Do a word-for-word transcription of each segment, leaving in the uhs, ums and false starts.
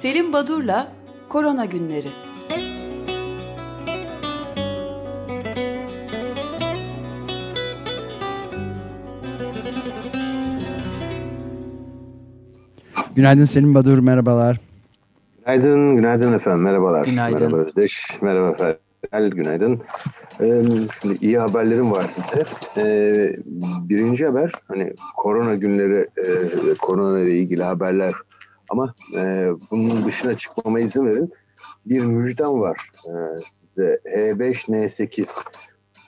Selim Badur'la Korona Günleri. Günaydın Selim Badur, merhabalar. Günaydın, günaydın efendim, merhabalar. Günaydın. Merhaba Özdeş, merhaba efendim, günaydın. Ee, şimdi iyi haberlerim var size. Ee, birinci haber, hani korona günleri, e, korona ile ilgili haberler ama e, bunun dışına çıkmama izin verin. Bir müjdem var ee, size. H beş N sekiz,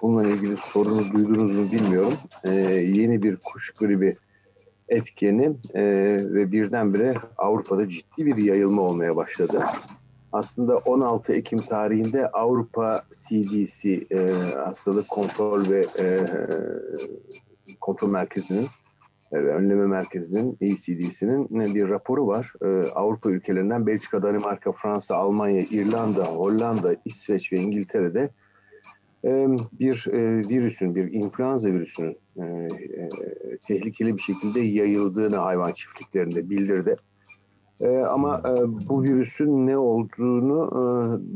bununla ilgili sorunu duydunuz mu bilmiyorum. Ee, yeni bir kuş gribi etkeni e, ve birdenbire Avrupa'da ciddi bir yayılma olmaya başladı. Aslında on altı Ekim tarihinde Avrupa C D C, e, hastalık kontrol ve e, kontrol merkezinin ve önleme merkezinin, E C D C'nin bir raporu var. E, Avrupa ülkelerinden Belçika, Danimarka, Fransa, Almanya, İrlanda, Hollanda, İsveç ve İngiltere'de bir virüsün, bir influenza virüsünün e, e, tehlikeli bir şekilde yayıldığını hayvan çiftliklerinde bildirdi. E, ama e, bu virüsün ne olduğunu e,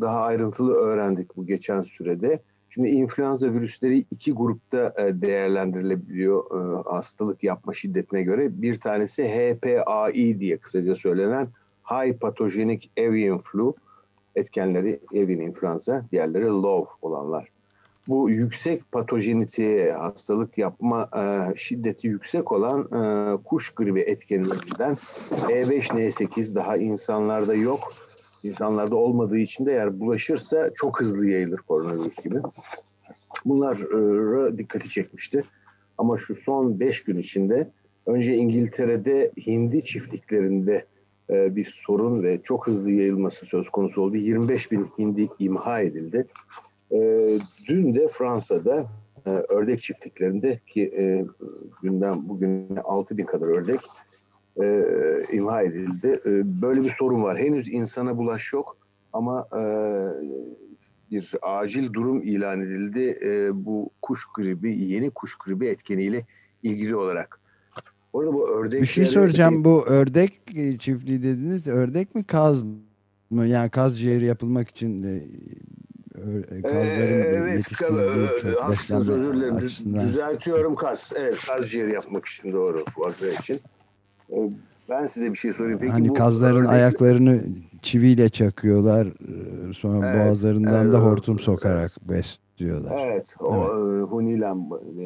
daha ayrıntılı öğrendik bu geçen sürede. Şimdi influenza virüsleri iki grupta e, değerlendirilebiliyor e, hastalık yapma şiddetine göre. Bir tanesi H P A I diye kısaca söylenen High Pathogenic Avian Flu, etkenleri avian influenza, diğerleri low olanlar. Bu yüksek patojeniteye, hastalık yapma e, şiddeti yüksek olan e, kuş gribi etkenlerinden E beş N sekiz daha insanlarda yok. İnsanlarda olmadığı için de eğer bulaşırsa çok hızlı yayılır koronavirüs gibi. Bunlar e, dikkati çekmişti. Ama şu son beş gün içinde önce İngiltere'de hindi çiftliklerinde e, bir sorun ve çok hızlı yayılması söz konusu oldu. yirmi beş bin hindi imha edildi. Ee, dün de Fransa'da e, ördek çiftliklerinde ki e, günden bugüne altı bin kadar ördek e, imha edildi. E, böyle bir sorun var. Henüz insana bulaş yok ama e, bir acil durum ilan edildi. E, bu kuş gribi, yeni kuş gribi etkeniyle ilgili olarak. Orada bu ördek. Bir şey soracağım. Bu ördek çiftliği dediniz. Ördek mi, kaz mı? Yani kaz ciğeri yapılmak için de... Ee, evet, haklısınız, özür dilerim. Açısından. Düzeltiyorum, kas. Evet, kaz ciğeri yapmak için, doğru. Vakıra için. Ben size bir şey sorayım. Peki, hani bu kazların örnek... ayaklarını çiviyle çakıyorlar, sonra evet, boğazlarından evet, da hortum sokarak besliyorlar. Evet, o evet. Huniyle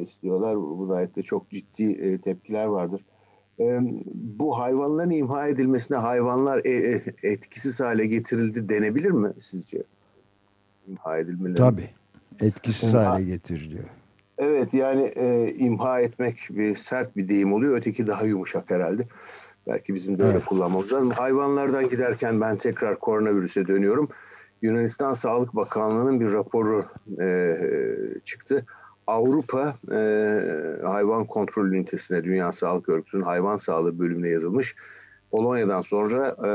besliyorlar. Bu gayet çok ciddi tepkiler vardır. Bu hayvanların imha edilmesine hayvanlar etkisiz hale getirildi denebilir mi sizce? İmha edilmeleri. Tabii. Etkisiz imha hale getiriliyor. Evet, yani e, imha etmek bir sert bir deyim oluyor. Öteki daha yumuşak herhalde. Belki bizim de öyle evet. kullanmamız lazım. Hayvanlardan giderken ben tekrar koronavirüse dönüyorum. Yunanistan Sağlık Bakanlığı'nın bir raporu e, çıktı. Avrupa e, Hayvan Kontrol Ünitesi'ne, Dünya Sağlık Örgütü'nün hayvan sağlığı bölümüne yazılmış. Polonya'dan sonra e,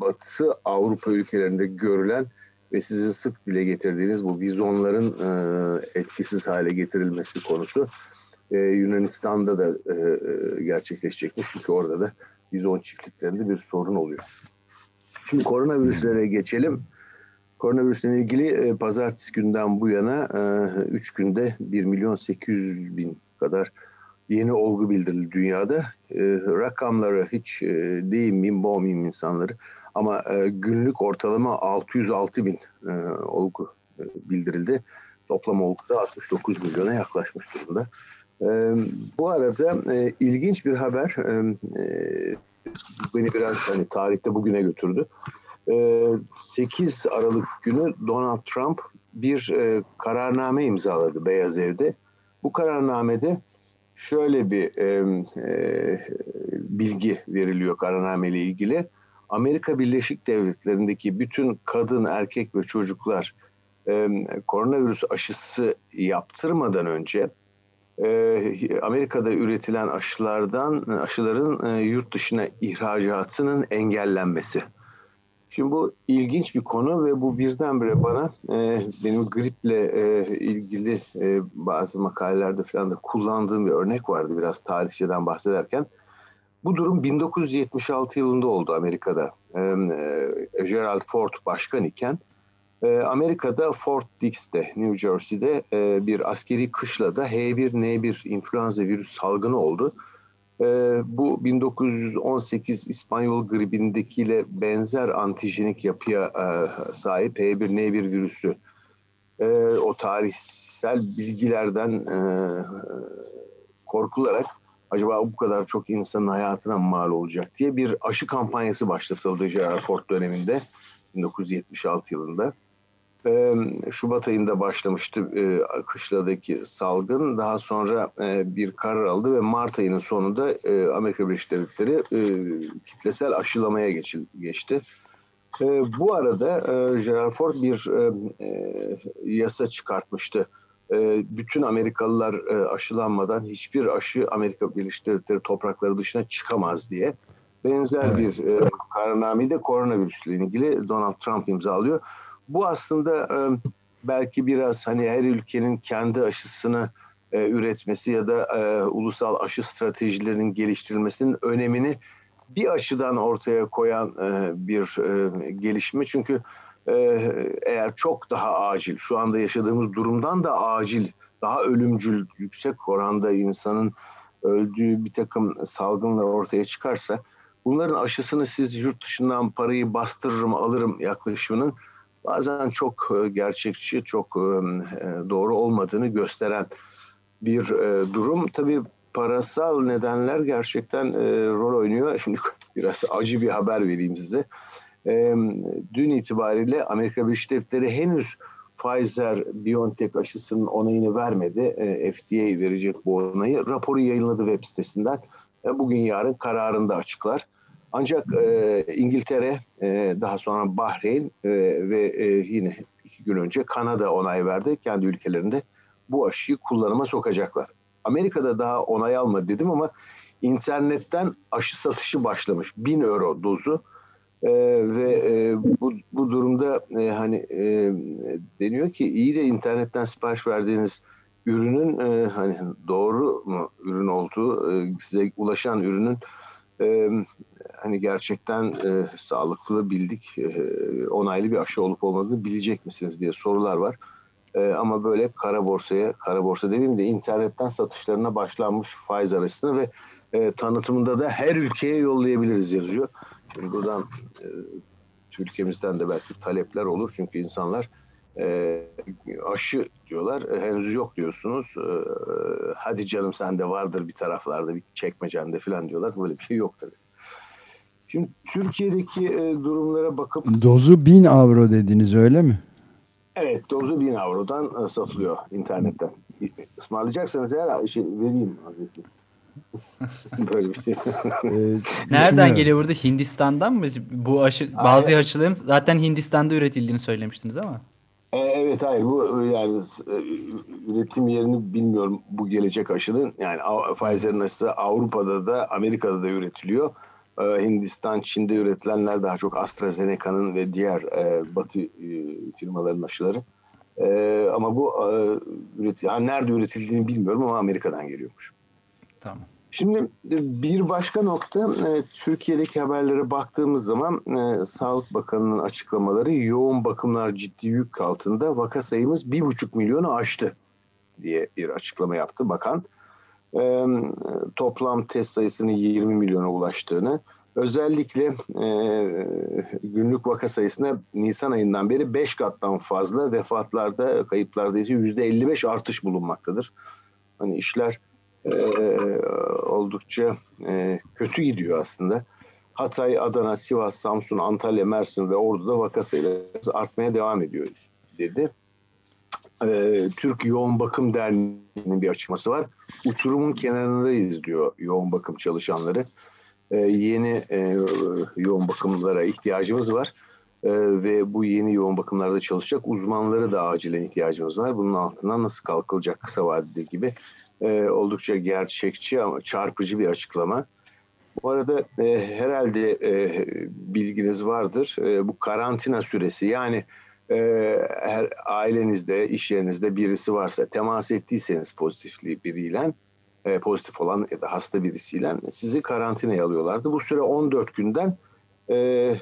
Batı Avrupa ülkelerinde görülen ve sizin sık dile getirdiğiniz bu bizonların e, etkisiz hale getirilmesi konusu e, Yunanistan'da da e, gerçekleşecekmiş. Çünkü orada da bizon çiftliklerinde bir sorun oluyor. Şimdi koronavirüslere geçelim. Koronavirüsle ilgili e, pazartesi günden bu yana üç e, günde bir milyon sekiz yüz bin kadar yeni olgu bildirildi dünyada. E, rakamlara hiç e, değinmeyeyim, boğmayayım insanları. Ama e, günlük ortalama altı yüz altı bin e, olgu e, bildirildi. Toplam olgu da altmış dokuz milyona yaklaşmış durumda. E, bu arada e, ilginç bir haber. E, beni biraz hani tarihte bugüne götürdü. E, sekiz Aralık günü Donald Trump bir e, kararname imzaladı Beyaz Ev'de. Bu kararnamede şöyle bir e, e, bilgi veriliyor kararname ile ilgili. Amerika Birleşik Devletleri'ndeki bütün kadın, erkek ve çocuklar e, koronavirüs aşısı yaptırmadan önce e, Amerika'da üretilen aşılardan aşıların e, yurt dışına ihracatının engellenmesi. Şimdi bu ilginç bir konu ve bu birdenbire bana e, benim griple e, ilgili e, bazı makalelerde falan da kullandığım bir örnek vardı biraz tarihçeden bahsederken. Bu durum bin dokuz yüz yetmiş altı yılında oldu Amerika'da. E, Gerald Ford başkan iken e, Amerika'da Fort Dix'te, New Jersey'de e, bir askeri kışlada H bir N bir influenza virüs salgını oldu. E, bu bin dokuz yüz on sekiz İspanyol gribindekiyle benzer antijenik yapıya e, sahip H bir N bir virüsü. E, o tarihsel bilgilerden e, korkularak acaba bu kadar çok insanın hayatına mal olacak diye bir aşı kampanyası başlatıldı Gerald Ford döneminde bin dokuz yüz yetmiş altı yılında. Ee, Şubat ayında başlamıştı e, kışladaki salgın. Daha sonra e, bir karar aldı ve Mart ayının sonunda e, Amerika Birleşik Devletleri e, kitlesel aşılamaya geçil, geçti. E, bu arada e, Gerald Ford bir e, e, yasa çıkartmıştı. Bütün Amerikalılar aşılanmadan hiçbir aşı Amerika Birleşik Devletleri toprakları dışına çıkamaz diye. Benzer evet. bir e, kararnameyi de koronavirüsle ilgili Donald Trump imzalıyor. Bu aslında e, belki biraz hani her ülkenin kendi aşısını e, üretmesi ya da e, ulusal aşı stratejilerinin geliştirilmesinin önemini bir açıdan ortaya koyan e, bir e, gelişme. Çünkü eğer çok daha acil, şu anda yaşadığımız durumdan da acil, daha ölümcül, yüksek oranda insanın öldüğü bir takım salgınlar ortaya çıkarsa, bunların aşısını siz yurt dışından parayı bastırırım, alırım yaklaşımının bazen çok gerçekçi, çok doğru olmadığını gösteren bir durum. Tabii parasal nedenler gerçekten rol oynuyor. Şimdi biraz acı bir haber vereyim size. Dün itibariyle Amerika Birleşik Devletleri henüz Pfizer-BioNTech aşısının onayını vermedi. F D A verecek bu onayı. Raporu yayınladı web sitesinden. Bugün yarın kararını da açıklar. Ancak İngiltere, daha sonra Bahreyn ve yine iki gün önce Kanada onay verdi. Kendi ülkelerinde bu aşıyı kullanıma sokacaklar. Amerika'da daha onay almadı dedim ama internetten aşı satışı başlamış. bin euro dozu. Ee, ve e, bu, bu durumda e, hani e, deniyor ki iyi de internetten sipariş verdiğiniz ürünün e, hani doğru mu ürün olduğu, e, size ulaşan ürünün e, hani gerçekten e, sağlıklı, bildik e, onaylı bir aşı olup olmadığını bilecek misiniz diye sorular var. E, ama böyle kara borsaya, kara borsa demeyeyim de internetten satışlarına başlanmış Pfizer aşısını ve e, tanıtımında da her ülkeye yollayabiliriz yazıyor. Buradan e, Türkiye'mizden de belki talepler olur. Çünkü insanlar e, aşı diyorlar. E, henüz yok diyorsunuz. E, hadi canım sende vardır bir taraflarda, bir çekmecende falan diyorlar. Böyle bir şey yok tabii. Şimdi Türkiye'deki e, durumlara bakıp... Dozu bin avro dediniz öyle mi? Evet, dozu bin avrodan e, satılıyor internetten. Ismarlayacaksanız eğer şey vereyim adresini. şey. ee, Nereden geliyor burada? Hindistan'dan mı? Bu aşı, bazı hayır. aşıların zaten Hindistan'da üretildiğini söylemiştiniz ama. E, evet hayır bu yani üretim yerini bilmiyorum bu gelecek aşının. Yani Pfizer'in aşısı Avrupa'da da Amerika'da da üretiliyor. Ee, Hindistan, Çin'de üretilenler daha çok AstraZeneca'nın ve diğer e, Batı e, firmaların aşıları. E, ama bu e, üreti, yani nerede üretildiğini bilmiyorum ama Amerika'dan geliyormuş. Tamam. Şimdi bir başka nokta, Türkiye'deki haberlere baktığımız zaman Sağlık Bakanı'nın açıklamaları yoğun bakımlar ciddi yük altında, vaka sayımız bir buçuk milyonu aştı diye bir açıklama yaptı bakan. Toplam test sayısının yirmi milyona ulaştığını, özellikle günlük vaka sayısına Nisan ayından beri beş kattan fazla, vefatlarda, kayıplarda ise yüzde elli beş artış bulunmaktadır. Hani işler Ee, oldukça e, kötü gidiyor aslında. Hatay, Adana, Sivas, Samsun, Antalya, Mersin ve Ordu'da vaka sayılarımız artmaya devam ediyoruz dedi. Ee, Türk Yoğun Bakım Derneği'nin bir açıklaması var. Uçurumun kenarındayız diyor yoğun bakım çalışanları. Ee, yeni e, yoğun bakımlara ihtiyacımız var. Ee, ve bu yeni yoğun bakımlarda çalışacak uzmanlara da acilen ihtiyacımız var. Bunun altından nasıl kalkılacak kısa vadede gibi Ee, oldukça gerçekçi ama çarpıcı bir açıklama. Bu arada e, herhalde e, bilginiz vardır. E, bu karantina süresi, yani e, her, ailenizde, iş yerinizde birisi varsa, temas ettiyseniz pozitifli biriyle e, pozitif olan ya da hasta birisiyle sizi karantinaya alıyorlardı. Bu süre on dört günden e, e,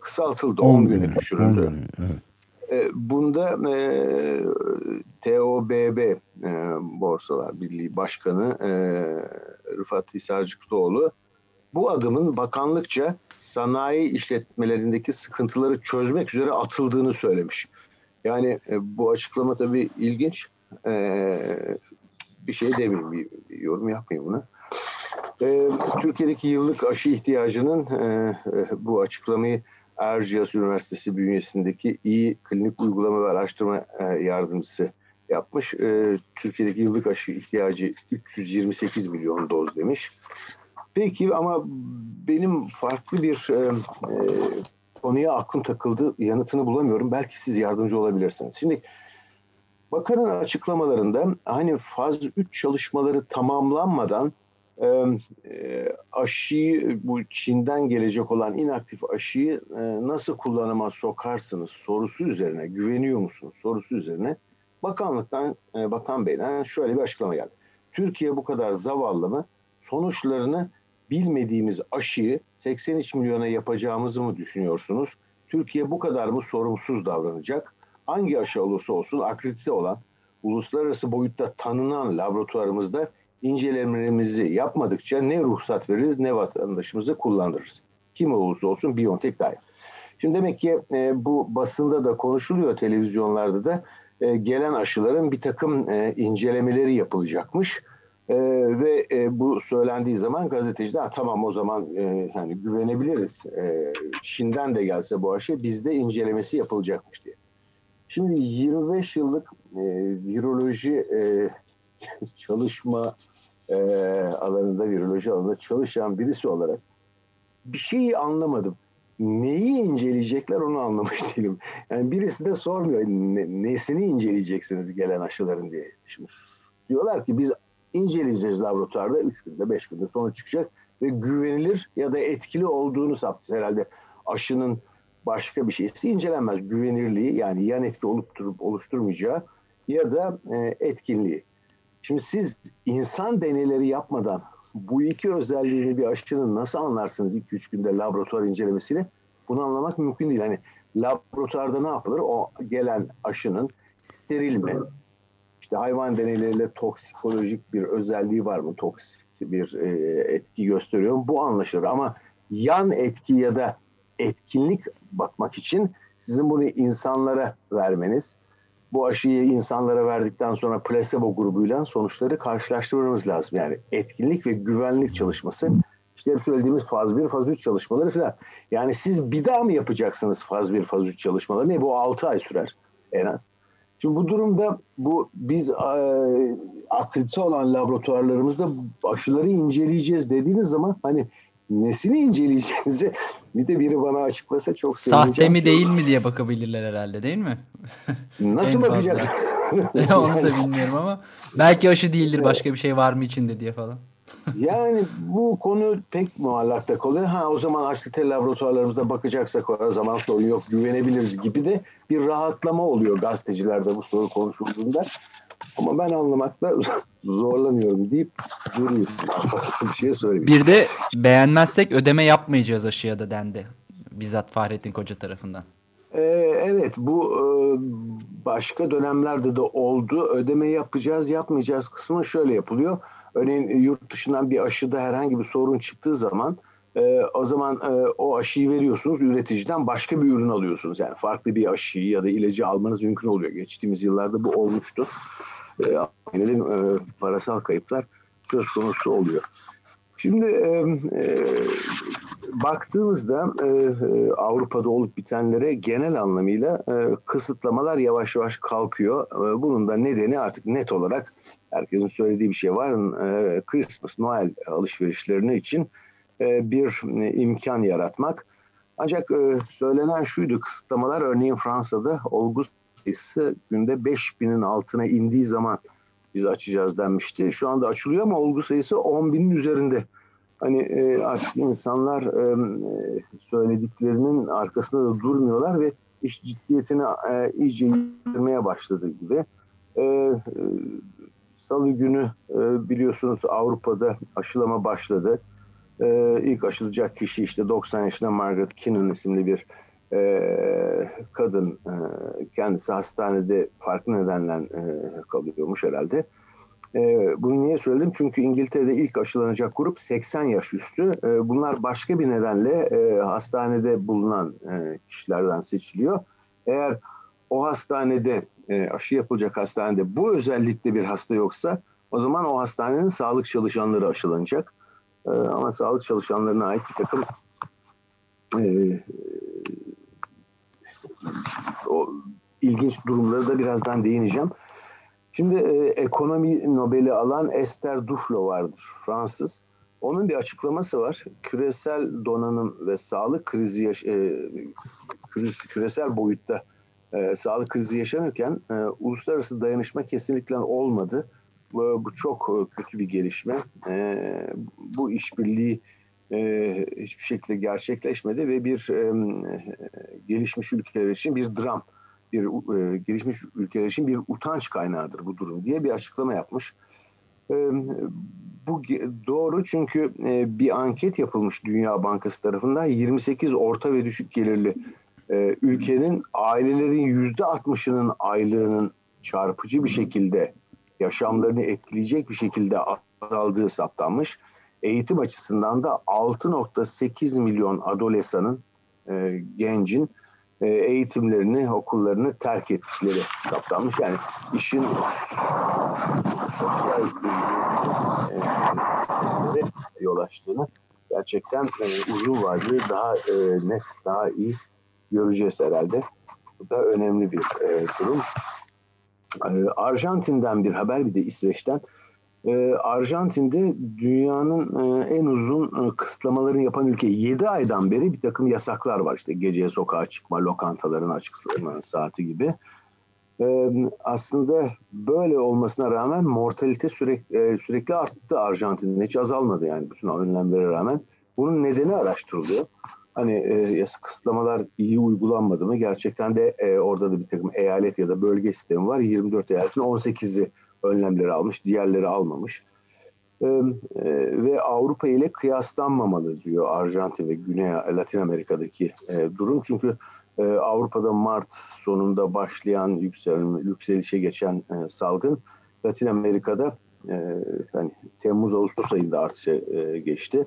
kısaltıldı, on güne düşürüldü. on günü, evet. e, bunda e, T O B B e, Borsalar Birliği Başkanı e, Rıfat Hisarcıklıoğlu bu adımın bakanlıkça sanayi işletmelerindeki sıkıntıları çözmek üzere atıldığını söylemiş. Yani e, bu açıklama tabii ilginç. Ee, bir şey demeyeyim, bir, bir yorum yapmayayım buna. Ee, Türkiye'deki yıllık aşı ihtiyacının e, bu açıklamayı Erciyes Üniversitesi bünyesindeki iyi klinik uygulama ve araştırma e, yardımcısı yapmış. E, Türkiye'deki yıllık aşı ihtiyacı üç yüz yirmi sekiz milyon doz demiş. Peki, ama benim farklı bir e, e, konuya aklım takıldı, yanıtını bulamıyorum. Belki siz yardımcı olabilirsiniz. Şimdi bakanın açıklamalarında hani faz üç çalışmaları tamamlanmadan e, aşıyı, bu Çin'den gelecek olan inaktif aşıyı e, nasıl kullanıma sokarsınız sorusu üzerine, güveniyor musunuz sorusu üzerine bakanlıktan, e, bakan beyden şöyle bir açıklama geldi. Türkiye bu kadar zavallı mı? Sonuçlarını bilmediğimiz aşıyı seksen üç milyona yapacağımızı mı düşünüyorsunuz? Türkiye bu kadar mı sorumsuz davranacak? Hangi aşı olursa olsun akredite olan, uluslararası boyutta tanınan laboratuvarımızda incelemelerimizi yapmadıkça ne ruhsat veririz ne vatandaşımızı kullandırırız. Kim olursa olsun, BioNTech dahil. Şimdi demek ki e, bu basında da konuşuluyor, televizyonlarda da e, gelen aşıların bir takım e, incelemeleri yapılacakmış. E, ve e, bu söylendiği zaman gazeteciler tamam o zaman e, hani güvenebiliriz. E, Çin'den de gelse bu aşı bizde incelemesi yapılacakmış diye. Şimdi yirmi beş yıllık e, viroloji e, çalışma e, alanında, viroloji alanında çalışan birisi olarak bir şeyi anlamadım. Neyi inceleyecekler onu anlamış değilim. Yani birisi de sormuyor ne, nesini inceleyeceksiniz gelen aşıların diye. Şimdi diyorlar ki biz inceleyeceğiz laboratuvarda, üç günde beş günde sonra çıkacak ve güvenilir ya da etkili olduğunu saptayız. Herhalde aşının başka bir şeysi incelenmez. Güvenirliği, yani yan etki olup durup oluşturmayacağı ya da e, etkinliği. Şimdi siz insan deneyleri yapmadan bu iki özelliğini bir aşının nasıl anlarsınız iki üç günde laboratuvar incelemesiyle? Bunu anlamak mümkün değil. Hani laboratuvarda ne yapılır? O gelen aşının steril mi? İşte hayvan deneyleriyle toksikolojik bir özelliği var mı? Toksik bir e, etki gösteriyor mu? Bu anlaşılır. Ama yan etki ya da etkinlik bakmak için sizin bunu insanlara vermeniz, bu aşıyı insanlara verdikten sonra plasebo grubuyla sonuçları karşılaştırmamız lazım. Yani etkinlik ve güvenlik çalışması, işte hep söylediğimiz faz bir, faz üç çalışmaları falan. Yani siz bir daha mı yapacaksınız faz bir, faz üç çalışmaları? Ne bu, altı ay sürer en az. Şimdi bu durumda bu biz akredite olan laboratuvarlarımızda aşıları inceleyeceğiz dediğiniz zaman hani nesini inceleyeceğinizi bir de biri bana açıklasa çok sevineceğim. Sahte mi değil mi diye bakabilirler herhalde, değil mi? Nasıl bakacaklar? Onu da bilmiyorum ama belki aşı değildir, başka bir şey var mı içinde diye falan. Yani bu konu pek muallakta kalıyor. Ha, o zaman akredite laboratuvarlarımızda bakacaksak o zaman sorun yok, güvenebiliriz gibi de bir rahatlama oluyor gazetecilerde bu soru konuşulduğunda. Ama ben anlamakta zorlanıyorum deyip duruyorum. Bir şey söyleyeyim. Bir de beğenmezsek ödeme yapmayacağız aşıya da dendi. Bizzat Fahrettin Koca tarafından. Ee, evet, bu başka dönemlerde de oldu. Ödeme yapacağız, yapmayacağız kısmı şöyle yapılıyor. Örneğin yurt dışından bir aşıda herhangi bir sorun çıktığı zaman e, o zaman e, o aşıyı veriyorsunuz, üreticiden başka bir ürün alıyorsunuz. Yani farklı bir aşıyı ya da ilacı almanız mümkün oluyor. Geçtiğimiz yıllarda bu olmuştu. E, e, parasal kayıplar söz konusu oluyor. Şimdi e, e, baktığımızda e, Avrupa'da olup bitenlere genel anlamıyla e, kısıtlamalar yavaş yavaş kalkıyor. E, bunun da nedeni artık net olarak herkesin söylediği bir şey var. E, Christmas, Noel alışverişlerini için e, bir e, imkan yaratmak. Ancak e, söylenen şuydu, kısıtlamalar örneğin Fransa'da olgu sayısı günde beş binin altına indiği zaman biz açacağız denmişti. Şu anda açılıyor ama olgu sayısı on binin üzerinde. Hani e, artık insanlar e, söylediklerinin arkasında da durmuyorlar ve iş ciddiyetini e, iyice yitirmeye başladığı gibi. E, e, Salı günü e, biliyorsunuz Avrupa'da aşılama başladı. E, ilk aşılacak kişi işte doksan yaşında Margaret Keenan isimli bir e, kadın. E, kendisi hastanede farklı nedenle e, kalıyormuş herhalde. E, bunu niye söyledim? Çünkü İngiltere'de ilk aşılanacak grup seksen yaş üstü. E, bunlar başka bir nedenle e, hastanede bulunan e, kişilerden seçiliyor. Eğer o hastanede e, aşı yapılacak hastanede bu özellikle bir hasta yoksa o zaman o hastanenin sağlık çalışanları aşılanacak. E, ama sağlık çalışanlarına ait bir takım e, o ilginç durumlara da birazdan değineceğim. Şimdi e, ekonomi Nobel'i alan Esther Duflo vardır, Fransız. Onun bir açıklaması var. Küresel donanım ve sağlık krizi yaş- e, küresel boyutta E, sağlık krizi yaşanırken e, uluslararası dayanışma kesinlikle olmadı. E, bu çok kötü bir gelişme. E, bu işbirliği e, hiçbir şekilde gerçekleşmedi ve bir e, gelişmiş ülkeler için bir dram, bir e, gelişmiş ülkeler için bir utanç kaynağıdır bu durum diye bir açıklama yapmış. E, bu doğru çünkü e, bir anket yapılmış Dünya Bankası tarafından yirmi sekiz orta ve düşük gelirli Ee, ülkenin ailelerin yüzde altmışının aylığının çarpıcı bir şekilde yaşamlarını etkileyecek bir şekilde azaldığı hesaplanmış. Eğitim açısından da altı virgül sekiz milyon adolesanın, e, gencin e, eğitimlerini, okullarını terk ettikleri hesaplanmış. Yani işin sosyal e, yol açtığını gerçekten e, uzun vadeli daha e, net, daha iyi göreceğiz herhalde. Bu da önemli bir e, durum. E, Arjantin'den bir haber, bir de İsveç'ten. E, Arjantin'de dünyanın e, en uzun e, kısıtlamalarını yapan ülke. yedi aydan beri bir takım yasaklar var. İşte geceye sokağa çıkma, lokantaların açık saati gibi. E, aslında böyle olmasına rağmen mortalite sürekli, e, sürekli arttı Arjantin'de. Hiç azalmadı yani bütün önlemlere rağmen. Bunun nedeni araştırılıyor. Hani e, yasak kısıtlamalar iyi uygulanmadı mı? Gerçekten de e, orada da bir takım eyalet ya da bölge sistemi var. yirmi dört eyaletin on sekizi önlemleri almış, diğerleri almamış. E, e, ve Avrupa ile kıyaslanmamalı diyor Arjantin ve Güney Latin Amerika'daki e, durum. Çünkü e, Avrupa'da Mart sonunda başlayan yüksel, yükselişe geçen e, salgın Latin Amerika'da e, yani Temmuz-Ağustos ayında artışa e, geçti.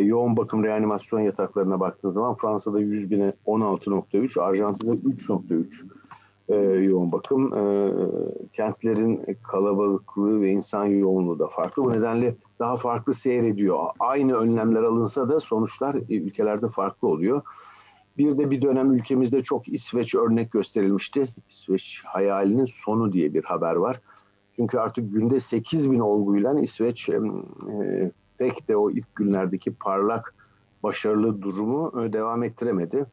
Yoğun bakım reanimasyon yataklarına baktığınız zaman Fransa'da yüz bine on altı virgül üç, Arjantin'de üç virgül üç yoğun bakım. Kentlerin kalabalıklığı ve insan yoğunluğu da farklı. Bu nedenle daha farklı seyrediyor. Aynı önlemler alınsa da sonuçlar ülkelerde farklı oluyor. Bir de bir dönem ülkemizde çok İsveç örnek gösterilmişti. İsveç hayalinin sonu diye bir haber var. Çünkü artık günde sekiz bin olguyla İsveç E, pek de o ilk günlerdeki parlak başarılı durumu devam ettiremedi.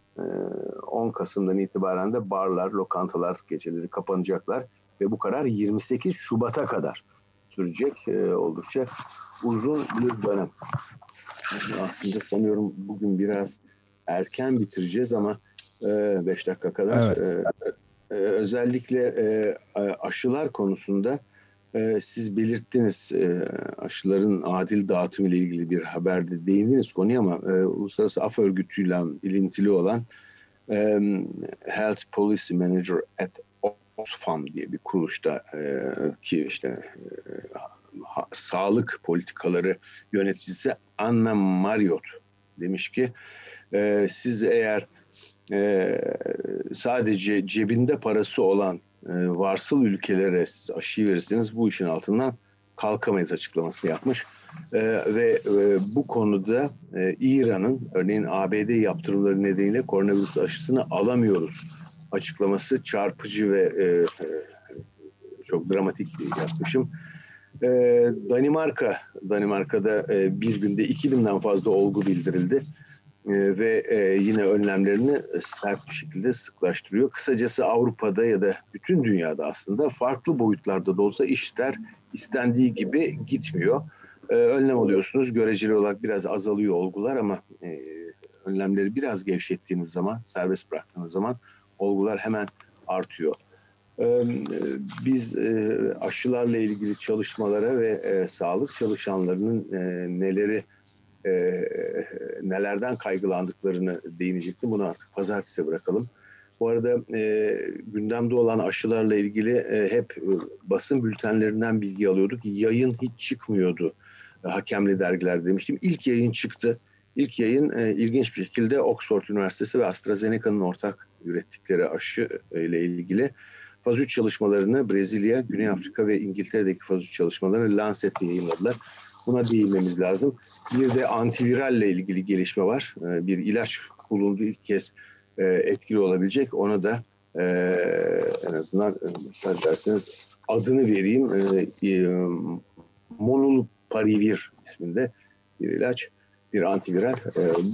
on Kasım'dan itibaren de barlar, lokantalar geceleri kapanacaklar ve bu karar yirmi sekiz Şubat'a kadar sürecek, oldukça uzun bir dönem. Aslında sanıyorum bugün biraz erken bitireceğiz ama beş dakika kadar. Evet. Özellikle aşılar konusunda siz belirttiniz, aşıların adil dağıtımı ile ilgili bir haberde değindiniz konuya ama Uluslararası Af Örgütü ile ilintili olan Health Policy Manager at Oxfam diye bir kuruluşta ki işte sağlık politikaları yöneticisi Anna Marriott demiş ki siz eğer sadece cebinde parası olan varsıl ülkelere siz aşıyı verirseniz bu işin altından kalkamayız açıklamasını yapmış. E, ve e, bu konuda e, İran'ın örneğin A B D yaptırımları nedeniyle koronavirüs aşısını alamıyoruz açıklaması çarpıcı ve e, e, çok dramatik bir yaklaşım. E, Danimarka, Danimarka'da e, bir günde iki binden fazla olgu bildirildi. Ee, ve e, yine önlemlerini sert bir şekilde sıklaştırıyor. Kısacası Avrupa'da ya da bütün dünyada aslında farklı boyutlarda da olsa işler istendiği gibi gitmiyor. Ee, önlem alıyorsunuz. Göreceli olarak biraz azalıyor olgular ama e, önlemleri biraz gevşettiğiniz zaman, serbest bıraktığınız zaman olgular hemen artıyor. Biz aşılarla ilgili çalışmalara ve sağlık çalışanlarının neleri nelerden kaygılandıklarını değinecektim. Bunu artık pazartesi bırakalım. Bu arada gündemde olan aşılarla ilgili hep basın bültenlerinden bilgi alıyorduk. Yayın hiç çıkmıyordu. Hakemli dergiler demiştim. İlk yayın çıktı. İlk yayın e, ilginç bir şekilde Oxford Üniversitesi ve AstraZeneca'nın ortak ürettikleri aşı ile ilgili faz üç çalışmalarını Brezilya, Güney Afrika ve İngiltere'deki faz üç çalışmalarını Lancet'te yayınladılar. Buna değinmemiz lazım. Bir de antiviralle ilgili gelişme var. E, bir ilaç bulundu ilk kez e, etkili olabilecek. Ona da e, en azından e, derseniz adını vereyim. E, e, Molnupiravir isminde bir ilaç. Bir antiviral.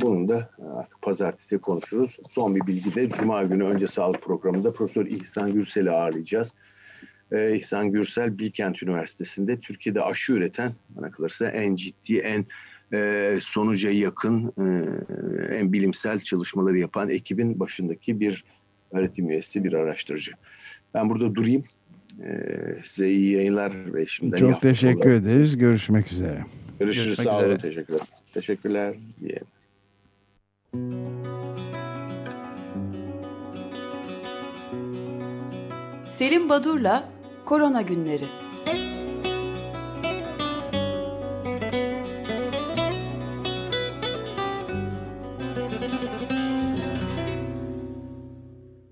Bunun da artık pazartesi konuşuruz. Son bir bilgi de Cuma günü önce sağlık programında Profesör İhsan Gürsel'i ağırlayacağız. İhsan Gürsel Bilkent Üniversitesi'nde Türkiye'de aşı üreten bana kalırsa en ciddi, en sonuca yakın, en bilimsel çalışmaları yapan ekibin başındaki bir öğretim üyesi, bir araştırıcı. Ben burada durayım. Size iyi yayınlar ve şimdiden çok teşekkür olarak ederiz. Görüşmek üzere. Görüşürüz. Görüşmek sağ olun. Teşekkürler. Teşekkürler. Yeah. Selim Badur'la Korona Günleri.